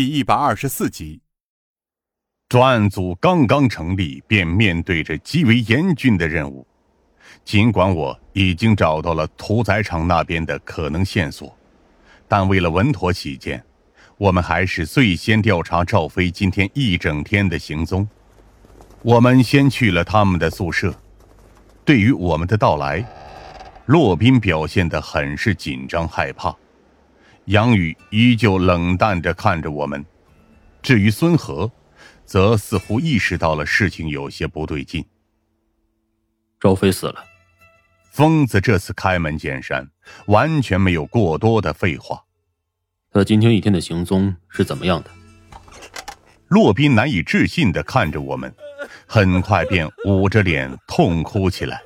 第124集。专案组刚刚成立，便面对着极为严峻的任务。尽管我已经找到了屠宰场那边的可能线索，但为了稳妥起见，我们还是最先调查赵飞今天一整天的行踪。我们先去了他们的宿舍。对于我们的到来，骆宾表现得很是紧张害怕，杨宇依旧冷淡着看着我们。至于孙和，则似乎意识到了事情有些不对劲。赵飞死了。疯子这次开门见山，完全没有过多的废话。他今天一天的行踪是怎么样的？骆宾难以置信地看着我们，很快便捂着脸痛哭起来，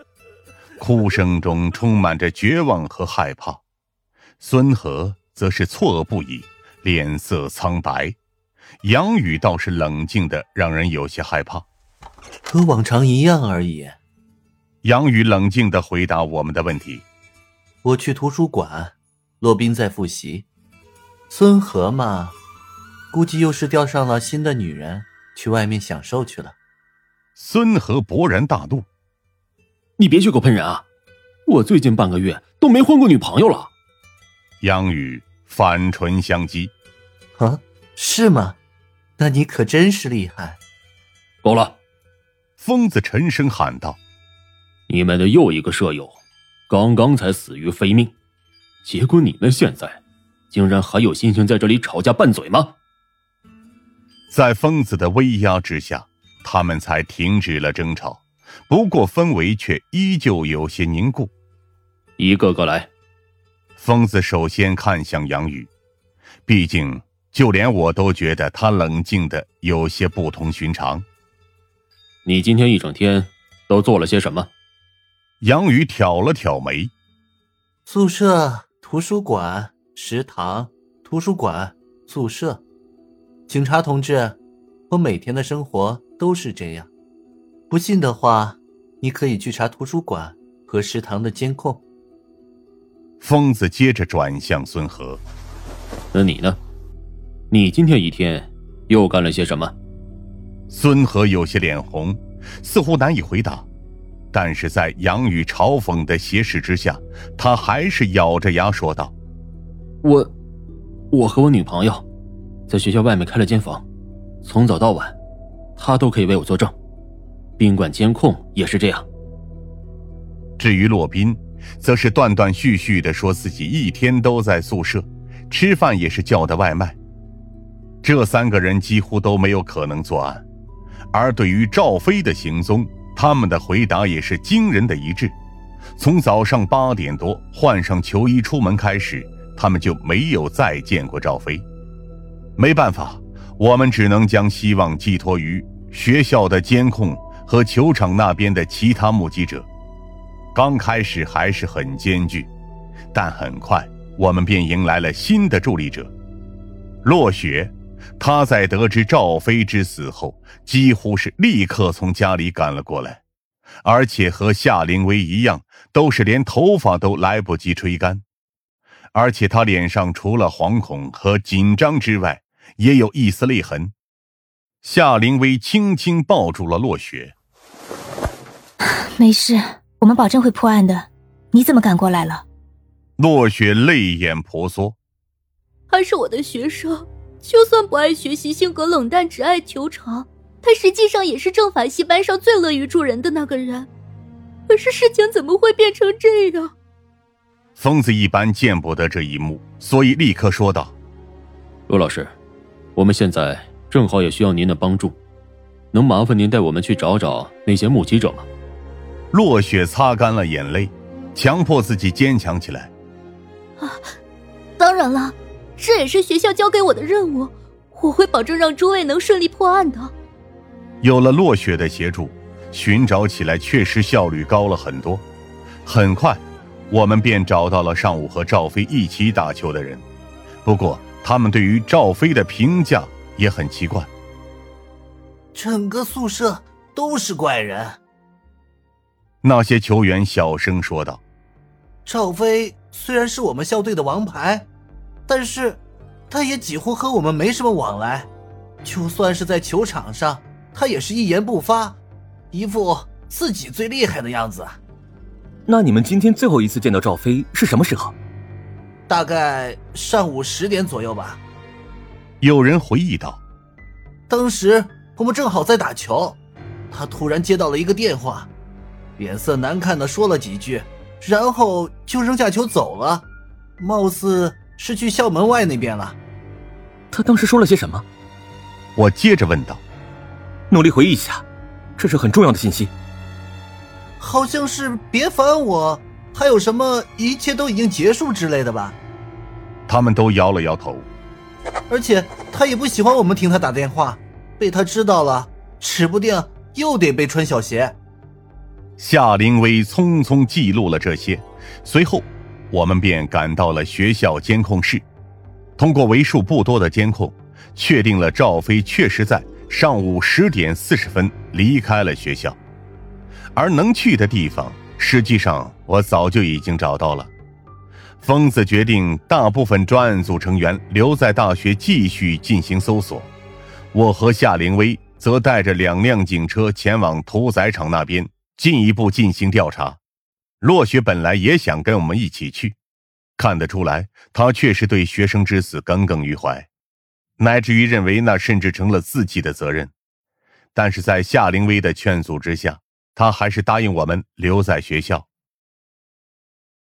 哭声中充满着绝望和害怕。孙和则是错愕不已，脸色苍白。杨宇倒是冷静的，让人有些害怕。和往常一样而已。杨宇冷静地回答我们的问题。我去图书馆，骆宾在复习。孙和嘛，估计又是钓上了新的女人，去外面享受去了。孙和勃然大怒。你别去狗喷人啊，我最近半个月都没换过女朋友了。杨宇反唇相讥。啊，是吗？那你可真是厉害。够了。疯子沉声喊道。你们的又一个舍友刚刚才死于非命，结果你们现在竟然还有心情在这里吵架拌嘴吗？在疯子的威压之下，他们才停止了争吵，不过氛围却依旧有些凝固。一个个来。疯子首先看向杨宇，毕竟就连我都觉得他冷静的有些不同寻常。你今天一整天都做了些什么？杨宇挑了挑眉。宿舍、图书馆、食堂、图书馆、宿舍。警察同志，我每天的生活都是这样。不信的话，你可以去查图书馆和食堂的监控。疯子接着转向孙和。那你呢？你今天一天又干了些什么？孙和有些脸红，似乎难以回答，但是在杨宇嘲讽的挟持之下，他还是咬着牙说道：我和我女朋友在学校外面开了间房，从早到晚她都可以为我作证，宾馆监控也是这样。至于骆宾，则是断断续续地说自己一天都在宿舍，吃饭也是叫的外卖。这三个人几乎都没有可能作案，而对于赵飞的行踪，他们的回答也是惊人的一致。从早上8点多换上球衣出门开始，他们就没有再见过赵飞。没办法，我们只能将希望寄托于学校的监控和球场那边的其他目击者。刚开始还是很艰巨，但很快我们便迎来了新的助力者。落雪，他在得知赵飞之死后，几乎是立刻从家里赶了过来，而且和夏灵薇一样，都是连头发都来不及吹干。而且他脸上除了惶恐和紧张之外，也有一丝泪痕。夏灵薇轻轻抱住了落雪。没事，我们保证会破案的，你怎么赶过来了？落雪泪眼婆娑。他是我的学生，就算不爱学习，性格冷淡，只爱求偿，他实际上也是政法系班上最乐于助人的那个人。可是事情怎么会变成这样？疯子一般见不得这一幕，所以立刻说道：骆老师，我们现在正好也需要您的帮助，能麻烦您带我们去找找那些目击者吗？落雪擦干了眼泪，强迫自己坚强起来。啊，当然了，这也是学校交给我的任务，我会保证让诸位能顺利破案的。有了落雪的协助，寻找起来确实效率高了很多。很快我们便找到了上午和赵飞一起打球的人，不过他们对于赵飞的评价也很奇怪。整个宿舍都是怪人。那些球员小声说道。赵飞虽然是我们校队的王牌，但是他也几乎和我们没什么往来，就算是在球场上，他也是一言不发，一副自己最厉害的样子。那你们今天最后一次见到赵飞是什么时候？大概上午10点左右吧。有人回忆道，当时我们正好在打球，他突然接到了一个电话，脸色难看的说了几句，然后就扔下球走了，貌似是去校门外那边了。他当时说了些什么？我接着问道。努力回忆一下，这是很重要的信息。好像是别烦我，还有什么一切都已经结束之类的吧。他们都摇了摇头。而且他也不喜欢我们听他打电话，被他知道了，指不定又得被穿小鞋。夏凌薇匆匆记录了这些，随后我们便赶到了学校监控室，通过为数不多的监控，确定了赵飞确实在上午10点40分离开了学校，而能去的地方，实际上我早就已经找到了。疯子决定大部分专案组成员留在大学继续进行搜索，我和夏凌薇则带着2辆警车前往屠宰场那边进一步进行调查。洛雪本来也想跟我们一起去，看得出来她确实对学生之死耿耿于怀，乃至于认为那甚至成了自己的责任。但是在夏凌薇的劝阻之下，她还是答应我们留在学校。